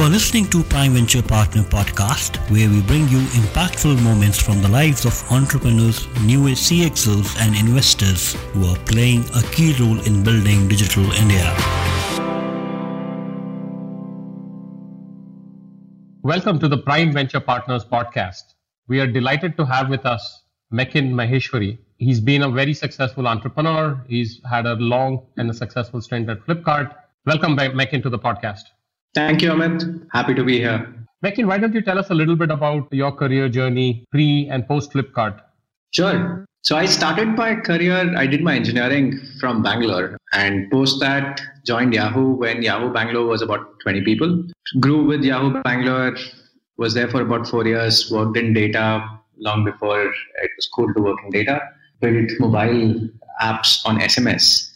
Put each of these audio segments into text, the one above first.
You are listening to Prime Venture Partner Podcast, where we bring you impactful moments from the lives of entrepreneurs, new age CXOs and investors who are playing a key role in building digital India. Welcome to the Prime Venture Partners Podcast. We are delighted to have with us Mekin Maheshwari. He's been a very successful entrepreneur. He's had a long and a successful stint at Flipkart. Welcome, Mekin, to the podcast. Thank you, Amit. Happy to be here. Mekin, why don't you tell us a little bit about your career journey pre and post Flipkart? Sure. So I started my career, I did my engineering from Bangalore, and post that joined Yahoo when Yahoo Bangalore was about 20 people. Grew with Yahoo Bangalore, was there for about 4 years, worked in data long before it was cool to work in data, built mobile apps on SMS.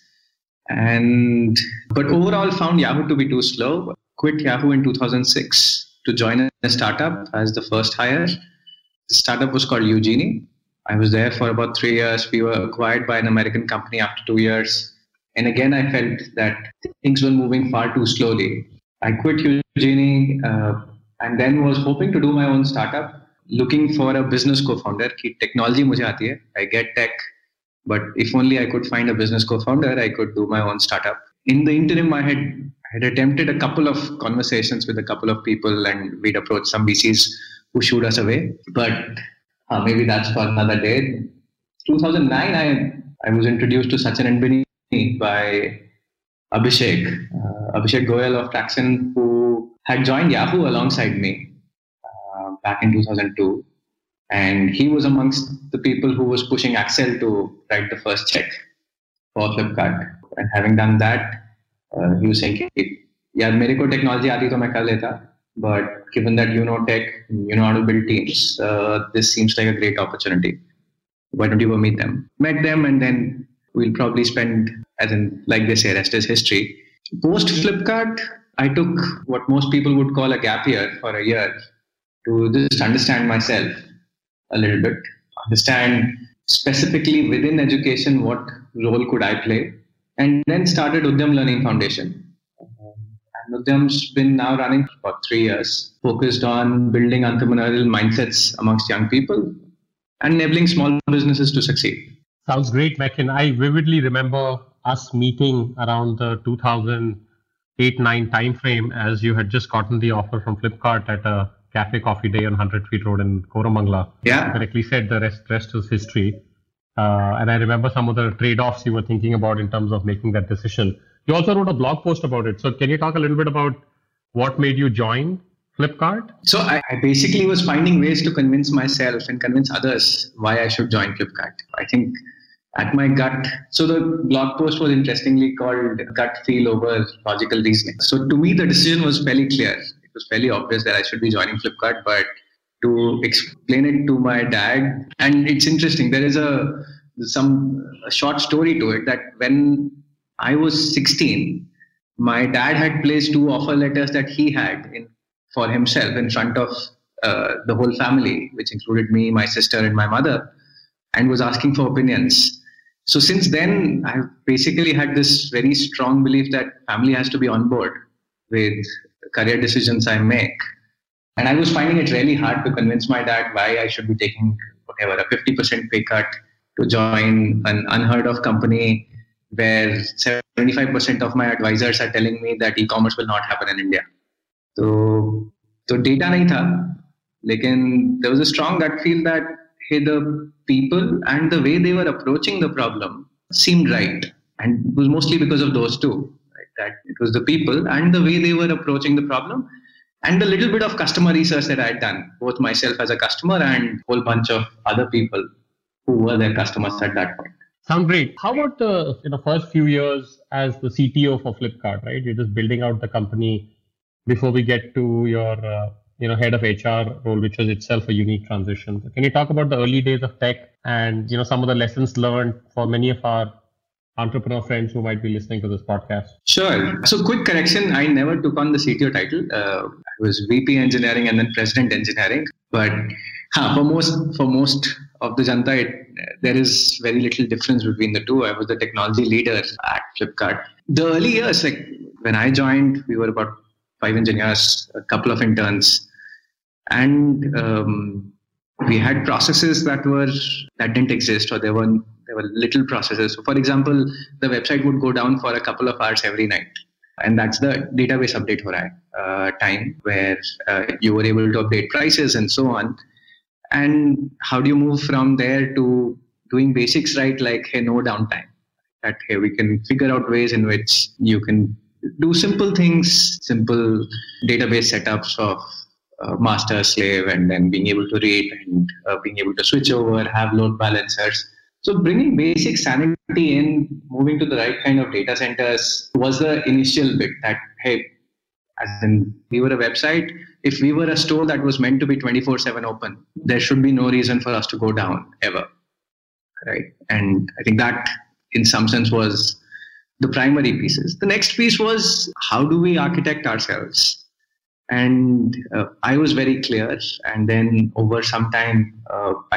But overall found Yahoo to be too slow. Quit Yahoo in 2006 to join a startup as the first hire. The startup was called Eugenie. I was there for about 3 years. We were acquired by an American company after 2 years. And again, I felt that things were moving far too slowly. I quit Eugenie and then was hoping to do my own startup, looking for a business co-founder. Ki technology mujhe aati hai. I get tech, but if only I could find a business co-founder, I could do my own startup. In the interim, I had attempted a couple of conversations with a couple of people, and we'd approached some VCs who shooed us away. But maybe that's for another day. In 2009, I was introduced to Sachin and Binny by Abhishek Goyal of Traxcn, who had joined Yahoo alongside me back in 2002. And he was amongst the people who was pushing Accel to write the first check for Flipkart. And having done that, he was saying, yeah, mere ko technology aati to main kar leta, but given that you know tech, you know how to build teams, this seems like a great opportunity. Why don't you go meet them? Met them, and then we'll probably spend, as in, like they say, rest is history. Post Flipkart, I took what most people would call a gap year for a year to just understand myself a little bit, understand specifically within education what role could I play. And then started Udyam Learning Foundation. And Udyam's been now running for about 3 years, focused on building entrepreneurial mindsets amongst young people and enabling small businesses to succeed. Sounds great, Mekin. I vividly remember us meeting around the 2008-9 timeframe as you had just gotten the offer from Flipkart at a cafe coffee day on 100 Feet Road in Koramangala. Yeah. You correctly said the rest is history. And I remember some of the trade-offs you were thinking about in terms of making that decision. You also wrote a blog post about it. So can you talk a little bit about what made you join Flipkart? So I basically was finding ways to convince myself and convince others why I should join Flipkart. I think at my gut. So the blog post was interestingly called Gut Feel Over Logical Reasoning. So to me, the decision was fairly clear. It was fairly obvious that I should be joining Flipkart, but to explain it to my dad. And it's interesting, there is a short story to it that when I was 16, my dad had placed 2 offer letters that he had for himself in front of the whole family, which included me, my sister and my mother, and was asking for opinions. So since then, I've basically had this very strong belief that family has to be on board with career decisions I make. And I was finding it really hard to convince my dad why I should be taking a 50% pay cut to join an unheard of company where 75% of my advisors are telling me that e-commerce will not happen in India. So data nahi tha, lekin there was a strong gut feel that, hey, the people and the way they were approaching the problem seemed right. And it was mostly because of those two, right? That it was the people and the way they were approaching the problem. And a little bit of customer research that I had done, both myself as a customer and a whole bunch of other people who were their customers at that point. Sound great. How about the first few years as the CTO for Flipkart, right? You're just building out the company before we get to your head of HR role, which was itself a unique transition. Can you talk about the early days of tech and some of the lessons learned for many of our entrepreneur friends who might be listening to this podcast? Sure. So quick correction, I never took on the CTO title. I was VP Engineering and then President Engineering. But for most of the janta, there is very little difference between the two. I was the technology leader at Flipkart. The early years, like when I joined, we were about 5 engineers, a couple of interns, and we had processes that didn't exist, or there were little processes. So for example, the website would go down for a couple of hours every night, and that's the database update time where you were able to update prices and so on. And how do you move from there to doing basics right, like, hey, no downtime, that hey, we can figure out ways in which you can do simple things, simple database setups of master, slave, and then being able to read and being able to switch over, have load balancers. So bringing basic sanity in, moving to the right kind of data centers was the initial bit that, hey, as in we were a website, if we were a store that was meant to be 24/7 open, there should be no reason for us to go down ever, right? And I think that in some sense was the primary pieces. The next piece was, how do we architect ourselves? And I was very clear. And then over some time,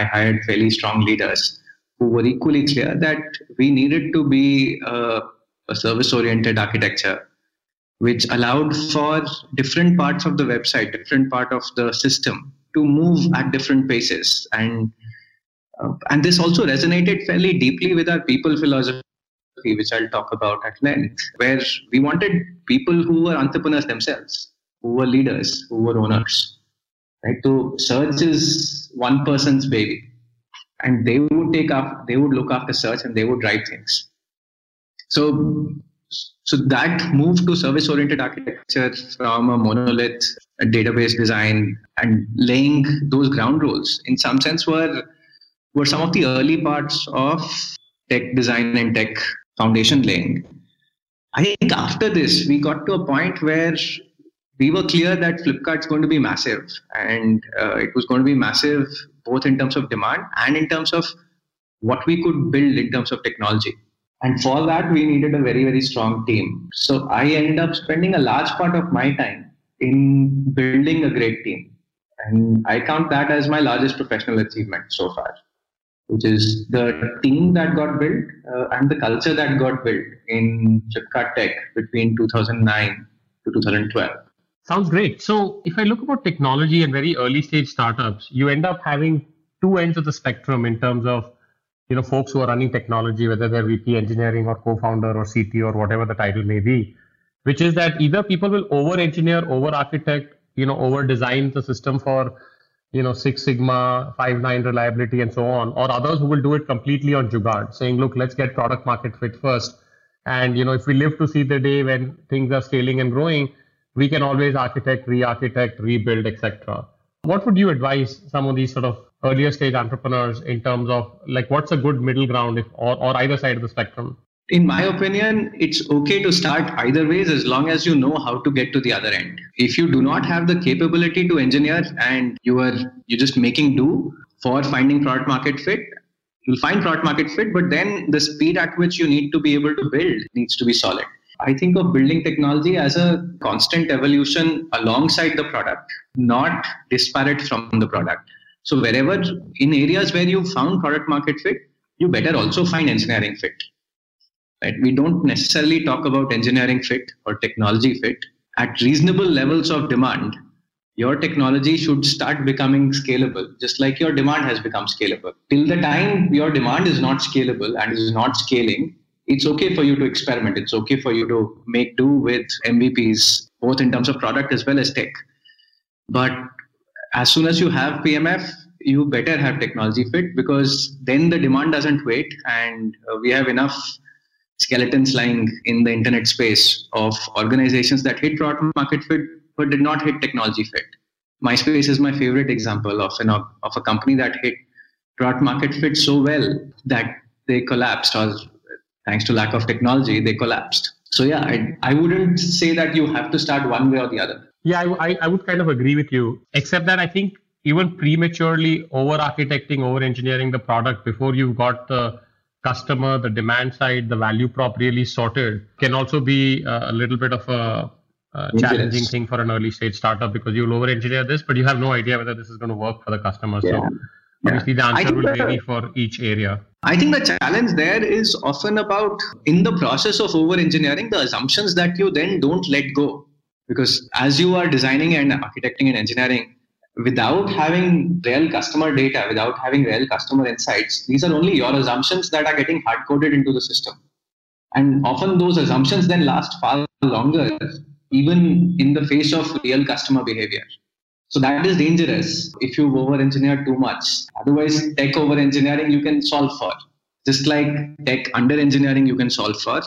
I hired fairly strong leaders who were equally clear that we needed to be a service-oriented architecture, which allowed for different parts of the website, different part of the system to move at different paces. And this also resonated fairly deeply with our people philosophy, which I'll talk about at length, where we wanted people who were entrepreneurs themselves, who were leaders, who were owners, right? So search is one person's baby, and they would look after search, and they would write things. So that move to service-oriented architecture from a monolith, a database design, and laying those ground rules, in some sense, were some of the early parts of tech design and tech foundation laying. I think after this, we got to a point where we were clear that Flipkart's going to be massive, and it was going to be massive both in terms of demand and in terms of what we could build in terms of technology. And for that, we needed a very, very strong team. So I ended up spending a large part of my time in building a great team. And I count that as my largest professional achievement so far, which is the team that got built and the culture that got built in Flipkart Tech between 2009 to 2012. Sounds great. So if I look about technology and very early stage startups, you end up having two ends of the spectrum in terms of, you know, folks who are running technology, whether they're VP engineering or co-founder or CTO or whatever the title may be, which is that either people will over-engineer, over-architect, you know, over-design the system for, you know, Six Sigma, Five Nine reliability and so on, or others who will do it completely on jugaad, saying, look, let's get product market fit first. And, you know, if we live to see the day when things are scaling and growing, we can always architect, re-architect, rebuild, etc. What would you advise some of these sort of earlier stage entrepreneurs in terms of, like, what's a good middle ground or either side of the spectrum? In my opinion, it's okay to start either ways as long as you know how to get to the other end. If you do not have the capability to engineer and you're just making do for finding product market fit, you'll find product market fit, but then the speed at which you need to be able to build needs to be solid. I think of building technology as a constant evolution alongside the product, not disparate from the product. So wherever, in areas where you found product market fit, you better also find engineering fit. Right? We don't necessarily talk about engineering fit or technology fit. At reasonable levels of demand, your technology should start becoming scalable, just like your demand has become scalable. Till the time your demand is not scalable and is not scaling, it's okay for you to experiment. It's okay for you to make do with MVPs, both in terms of product as well as tech. But as soon as you have PMF, you better have technology fit, because then the demand doesn't wait. And we have enough skeletons lying in the internet space of organizations that hit product market fit, but did not hit technology fit. MySpace is my favorite example of a company that hit product market fit so well that they collapsed, or thanks to lack of technology, they collapsed. So yeah, I wouldn't say that you have to start one way or the other. Yeah, I would kind of agree with you, except that I think even prematurely over-architecting, over-engineering the product before you've got the customer, the demand side, the value prop really sorted can also be a little bit of a challenging thing for an early stage startup, because you'll over-engineer this, but you have no idea whether this is going to work for the customer. Yeah. So obviously the answer will vary for each area. I think the challenge there is often about, in the process of over-engineering, the assumptions that you then don't let go. Because as you are designing and architecting and engineering, without having real customer data, without having real customer insights, these are only your assumptions that are getting hard-coded into the system. And often those assumptions then last far longer, even in the face of real customer behavior. So that is dangerous if you over-engineer too much. Otherwise, tech over-engineering you can solve for. Just like tech under-engineering you can solve for.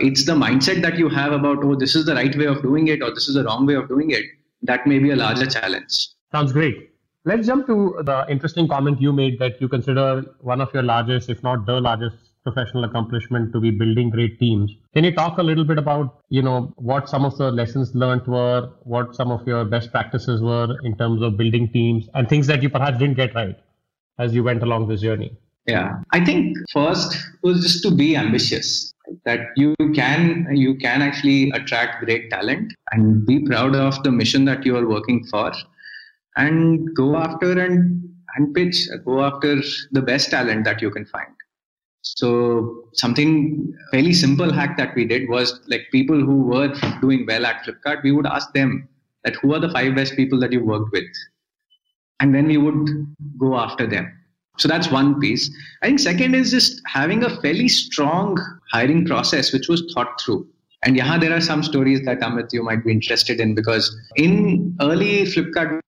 It's the mindset that you have about, oh, this is the right way of doing it or this is the wrong way of doing it. That may be a larger challenge. Sounds great. Let's jump to the interesting comment you made that you consider one of your largest, if not the largest, professional accomplishment to be building great teams. Can you talk a little bit about, what some of the lessons learned were, what some of your best practices were in terms of building teams and things that you perhaps didn't get right as you went along this journey? Yeah, I think first was just to be ambitious, that you can actually attract great talent and be proud of the mission that you are working for and go after and pitch, go after the best talent that you can find. So something fairly simple hack that we did was like people who were doing well at Flipkart, we would ask them that who are the 5 best people that you worked with? And then we would go after them. So that's one piece. I think second is just having a fairly strong hiring process, which was thought through. And there are some stories that Amit, you might be interested in, because in early Flipkart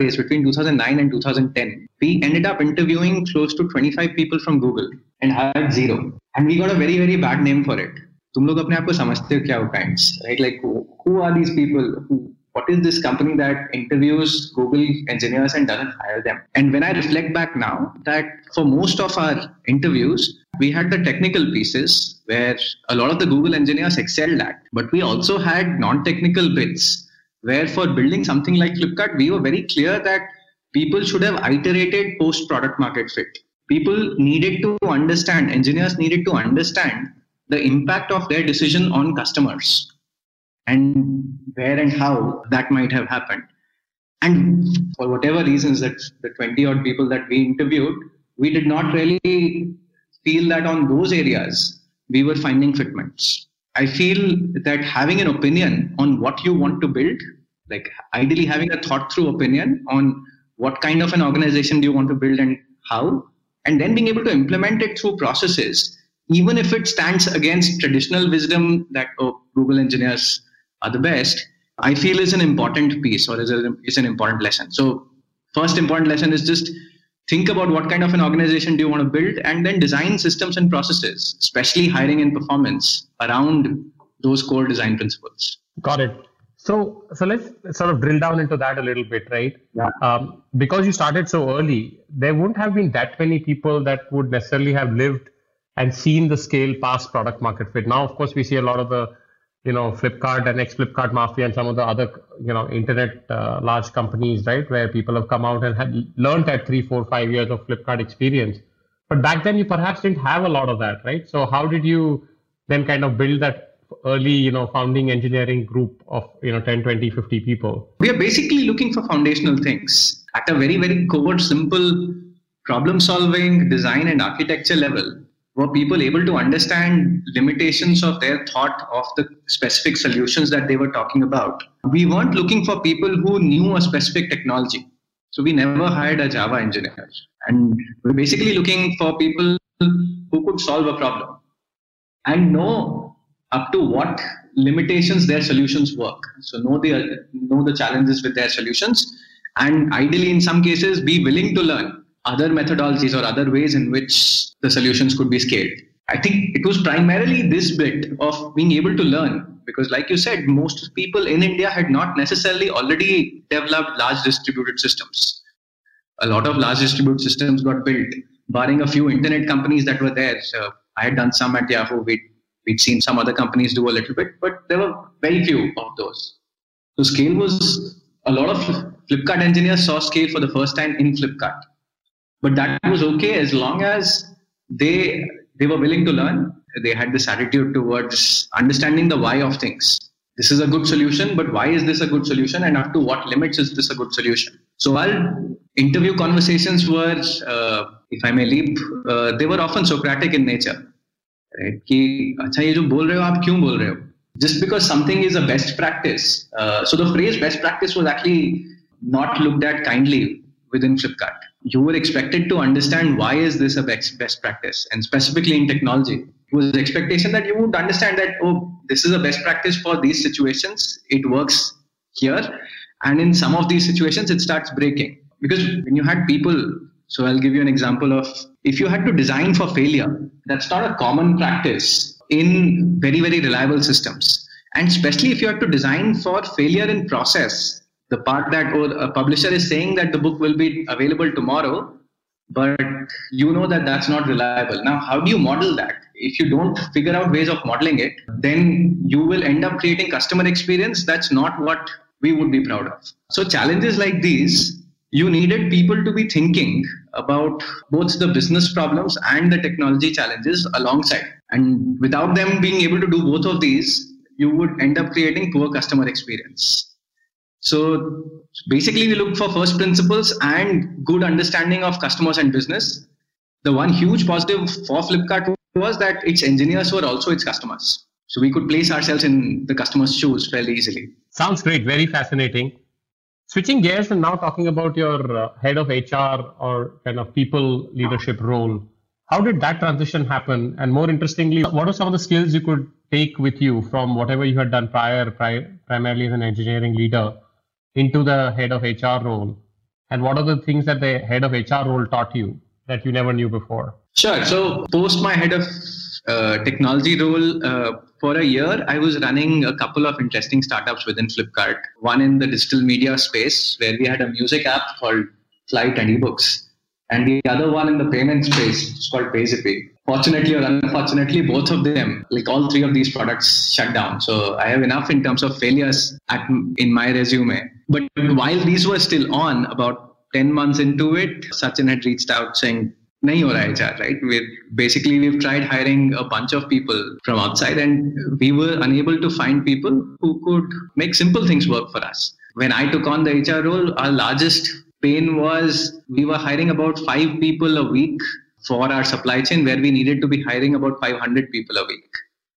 days between 2009 and 2010, we ended up interviewing close to 25 people from Google and hired 0. And we got a very, very bad name for it. Tum log apne aap ko samajhte ho kya ho kinds, right? Like who are these people? What is this company that interviews Google engineers and doesn't hire them? And when I reflect back now, that for most of our interviews, we had the technical pieces where a lot of the Google engineers excelled at, but we also had non-technical bits where for building something like Flipkart, we were very clear that people should have iterated post product market fit. People needed to understand, engineers needed to understand the impact of their decision on customers, and where and how that might have happened. And for whatever reasons, that the 20 odd people that we interviewed, we did not really feel that on those areas, we were finding fitments. I feel that having an opinion on what you want to build, like ideally having a thought through opinion on what kind of an organization do you want to build and how, and then being able to implement it through processes, even if it stands against traditional wisdom that, oh, Google engineers are the best, I feel is an important piece or is an important lesson. So first important lesson is just think about what kind of an organization do you want to build and then design systems and processes, especially hiring and performance around those core design principles. Got it. So let's sort of drill down into that a little bit, right? Yeah. Because you started so early, there wouldn't have been that many people that would necessarily have lived and seen the scale past product market fit. Now, of course, we see a lot of the Flipkart and ex-Flipkart Mafia and some of the other, internet large companies, right, where people have come out and had learned that 3, 4, 5 years of Flipkart experience. But back then, you perhaps didn't have a lot of that, right? So how did you then kind of build that early, founding engineering group of, 10, 20, 50 people? We are basically looking for foundational things at a very, very core, simple problem solving, design and architecture level. Were people able to understand limitations of their thought of the specific solutions that they were talking about? We weren't looking for people who knew a specific technology. So we never hired a Java engineer. And we're basically looking for people who could solve a problem and know up to what limitations their solutions work. So know the challenges with their solutions and ideally in some cases be willing to learn other methodologies or other ways in which the solutions could be scaled. I think it was primarily this bit of being able to learn, because like you said, most people in India had not necessarily already developed large distributed systems. A lot of large distributed systems got built, barring a few internet companies that were there. So I had done some at Yahoo. We'd seen some other companies do a little bit, but there were very few of those. So scale was, a lot of Flipkart engineers saw scale for the first time in Flipkart. But that was okay as long as they were willing to learn. They had this attitude towards understanding the why of things. This is a good solution, but why is this a good solution? And up to what limits is this a good solution? So our interview conversations were, if I may leap, they were often Socratic in nature. Right? Ki, acha, ye jo bol rahe ho, aap kyun bol rahe ho? just because something is a best practice. So the phrase best practice was actually not looked at kindly within Flipkart. You were expected to understand why is this a best practice, and specifically in technology. It was the expectation that you would understand that, oh, this is a best practice for these situations. It works here. And in some of these situations, it starts breaking. Because when you had people, so I'll give you an example of, if you had to design for failure, that's not a common practice in very, very reliable systems. And especially if you had to design for failure in process, the part that a publisher is saying that the book will be available tomorrow, but you know that that's not reliable. Now, how do you model that? If you don't figure out ways of modeling it, then you will end up creating customer experience that's not what we would be proud of. So challenges like these, you needed people to be thinking about both the business problems and the technology challenges alongside. And without them being able to do both of these, you would end up creating poor customer experience. So basically, we look for first principles and good understanding of customers and business. The one huge positive for Flipkart was that its engineers were also its customers. So we could place ourselves in the customer's shoes fairly easily. Sounds great. Very fascinating. Switching gears and now talking about your head of HR or kind of people leadership role. How did that transition happen? And more interestingly, what are some of the skills you could take with you from whatever you had done primarily as an engineering leader into the head of HR role? And what are the things that the head of HR role taught you that you never knew before? Sure. So post my head of technology role, for a year, I was running a couple of interesting startups within Flipkart. One in the digital media space, where we had a music app called Flight and eBooks. And the other one in the payment space, it's called PayZippy. Fortunately or unfortunately, both of them, like all three of these products, shut down. So I have enough in terms of failures in my resume. But while these were still on, about 10 months into it, Sachin had reached out saying, nahi ho raha hai, right? We've tried hiring a bunch of people from outside and we were unable to find people who could make simple things work for us. When I took on the HR role, our largest pain was we were hiring about 5 people a week for our supply chain, where we needed to be hiring about 500 people a week.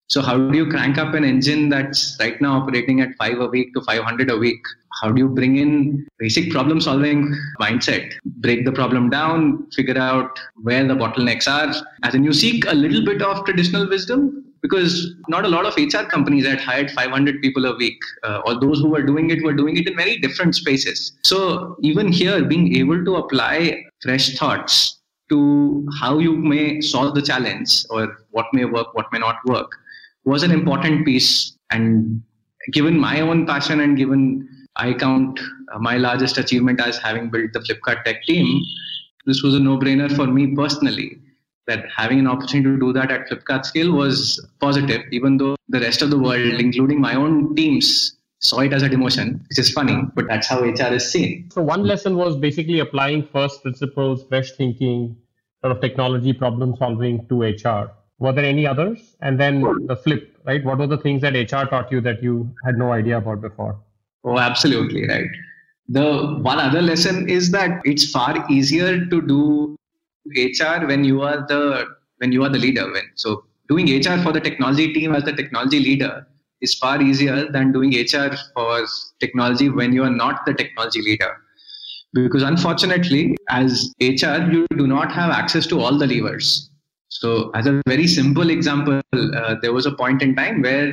So how do you crank up an engine that's right now operating at 5 a week to 500 a week? How do you bring in basic problem solving mindset, break the problem down, figure out where the bottlenecks are? As in, you seek a little bit of traditional wisdom because not a lot of HR companies had hired 500 people a week. All those who were doing it in very different spaces. So even here, being able to apply fresh thoughts to how you may solve the challenge or what may work, what may not work, was an important piece. And given my own passion and given I count my largest achievement as having built the Flipkart tech team, this was a no-brainer for me personally, that having an opportunity to do that at Flipkart scale was positive, even though the rest of the world, including my own teams, saw it as a demotion, which is funny, but that's how HR is seen. So one lesson was basically applying first principles, fresh thinking, sort of technology problem solving to HR. Were there any others? And then the flip, right? What were the things that HR taught you that you had no idea about before? Oh, absolutely, right. The one other lesson is that it's far easier to do HR when you are the leader. So doing HR for the technology team as the technology leader is far easier than doing HR for technology when you are not the technology leader. Because unfortunately, as HR, you do not have access to all the levers. So as a very simple example, there was a point in time where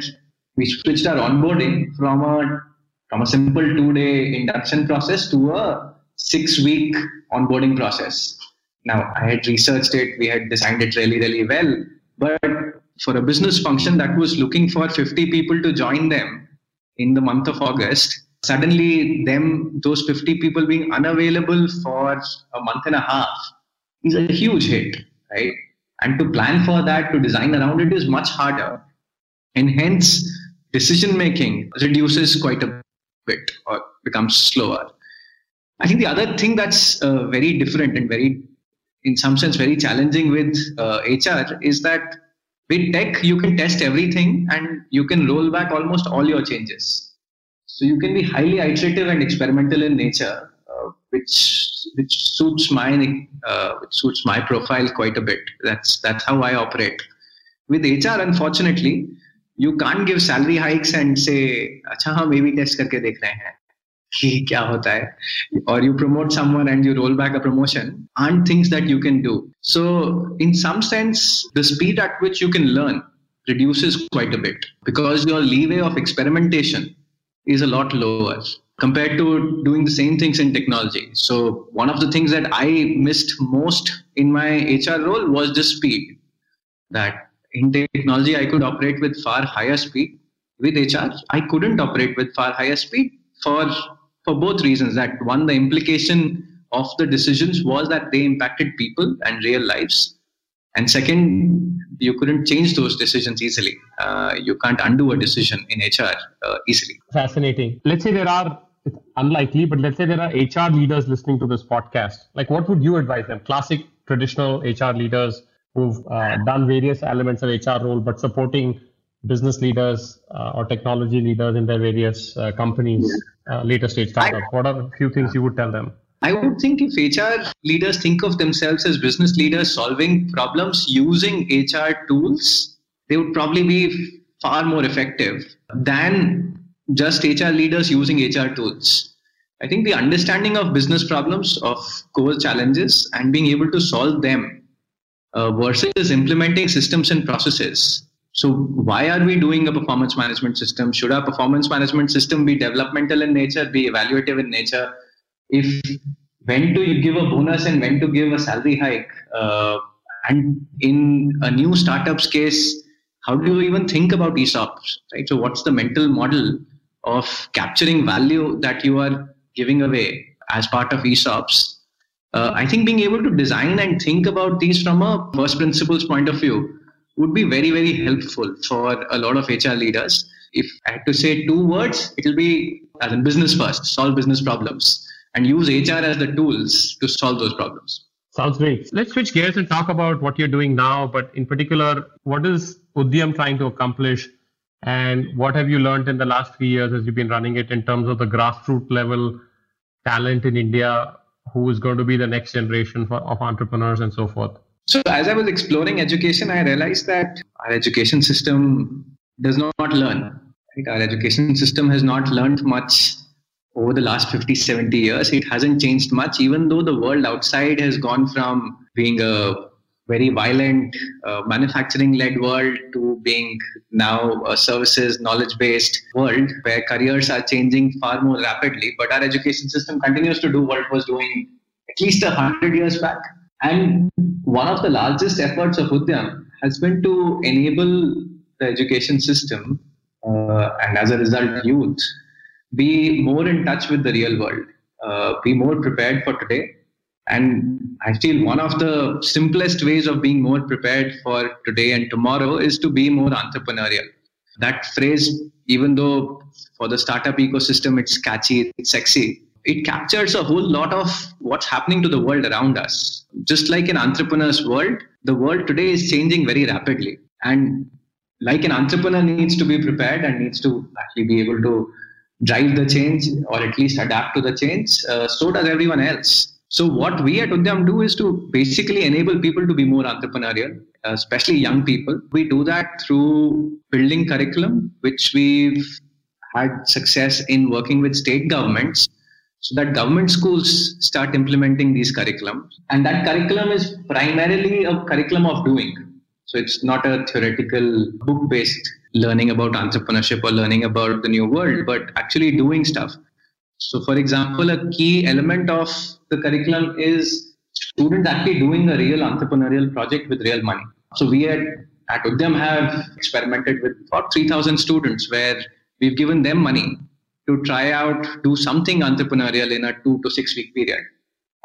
we switched our onboarding from a simple 2-day induction process to a 6-week onboarding process. Now, I had researched it. We had designed it really, really well. But for a business function that was looking for 50 people to join them in the month of August, suddenly those 50 people being unavailable for a month and a half is a huge hit, right? And to plan for that, to design around it is much harder. And hence, decision-making reduces quite a bit or becomes slower. I think the other thing that's very different and very, in some sense, very challenging with HR is that with tech, you can test everything and you can roll back almost all your changes. So you can be highly iterative and experimental in nature, which suits my profile quite a bit. That's how I operate. With HR, unfortunately, you can't give salary hikes and say, अच्छा हाँ maybe test करके देख रहे हैं कि क्या होता है, or you promote someone and you roll back a promotion, aren't things that you can do. So in some sense, the speed at which you can learn reduces quite a bit because your leeway of experimentation is a lot lower compared to doing the same things in technology. So one of the things that I missed most in my HR role was the speed. That in technology, I could operate with far higher speed. With HR, I couldn't operate with far higher speed for both reasons. That one, the implication of the decisions was that they impacted people and real lives. And second, you couldn't change those decisions easily. You can't undo a decision in HR easily. Fascinating. Let's say there are, it's unlikely, but let's say there are HR leaders listening to this podcast. Like, what would you advise them? Classic, traditional HR leaders who've done various elements of HR role, but supporting business leaders or technology leaders in their various companies, later stage startups. What are a few things you would tell them? I would think if HR leaders think of themselves as business leaders solving problems using HR tools, they would probably be far more effective than just HR leaders using HR tools. I think the understanding of business problems, of core challenges, and being able to solve them versus implementing systems and processes. So why are we doing a performance management system? Should our performance management system be developmental in nature, be evaluative in nature? If when to give a bonus and when to give a salary hike, and in a new startup's case, how do you even think about ESOPs, right? So what's the mental model of capturing value that you are giving away as part of ESOPs? I think being able to design and think about these from a first principles point of view would be very, very helpful for a lot of HR leaders. If I had to say two words, it'll be as in business first, solve business problems. And use HR as the tools to solve those problems. Sounds great. Let's switch gears and talk about what you're doing now, but in particular, what is Udyam trying to accomplish and what have you learned in the last 3 years as you've been running it in terms of the grassroots level talent in India, who is going to be the next generation of entrepreneurs and so forth? So as I was exploring education, I realized that our education system does not learn. Right? Our education system has not learned much. Over the last 50, 70 years, it hasn't changed much, even though the world outside has gone from being a very violent manufacturing-led world to being now a services, knowledge-based world where careers are changing far more rapidly. But our education system continues to do what it was doing at least 100 years back. And one of the largest efforts of Udyam has been to enable the education system and as a result, youth, be more in touch with the real world, be more prepared for today. And I feel one of the simplest ways of being more prepared for today and tomorrow is to be more entrepreneurial. That phrase, even though for the startup ecosystem, it's catchy, it's sexy, it captures a whole lot of what's happening to the world around us. Just like an entrepreneur's world, the world today is changing very rapidly. And like an entrepreneur needs to be prepared and needs to actually be able to drive the change or at least adapt to the change, so does everyone else. So what we at Udyam do is to basically enable people to be more entrepreneurial, especially young people. We do that through building curriculum, which we've had success in working with state governments so that government schools start implementing these curriculums. And that curriculum is primarily a curriculum of doing. So it's not a theoretical book-based learning about entrepreneurship or learning about the new world, but actually doing stuff. So for example, a key element of the curriculum is students actually doing a real entrepreneurial project with real money. So we at Udyam have experimented with about 3,000 students where we've given them money to try out, do something entrepreneurial in a 2 to 6 week period.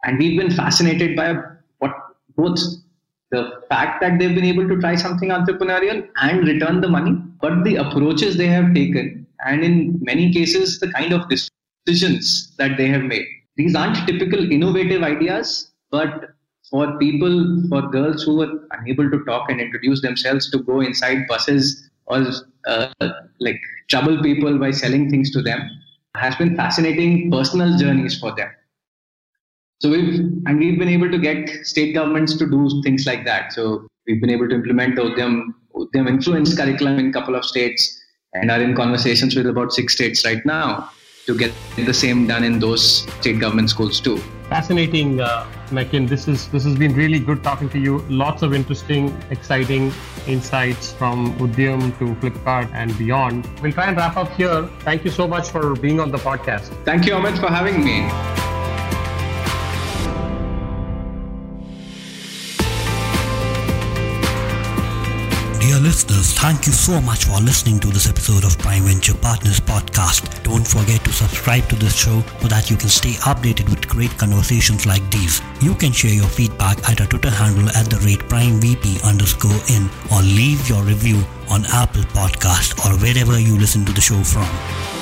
And we've been fascinated by what both the fact that they've been able to try something entrepreneurial and return the money, but the approaches they have taken, and in many cases, the kind of decisions that they have made. These aren't typical innovative ideas, but for people, for girls who are unable to talk and introduce themselves, to go inside buses or like trouble people by selling things to them, has been fascinating personal journeys for them. So we've been able to get state governments to do things like that. So we've been able to implement Udyam Udyam influenced curriculum in a couple of states and are in conversations with about 6 states right now to get the same done in those state government schools too. Fascinating, Mekin. This has been really good talking to you. Lots of interesting, exciting insights from Udyam to Flipkart and beyond. We'll try and wrap up here. Thank you so much for being on the podcast. Thank you, Amit, for having me. Listeners, thank you so much for listening to this episode of Prime Venture Partners podcast. Don't forget to subscribe to this show so that you can stay updated with great conversations like these. You can share your feedback at our Twitter handle @PrimeVP_in or leave your review on Apple Podcast or wherever you listen to the show from.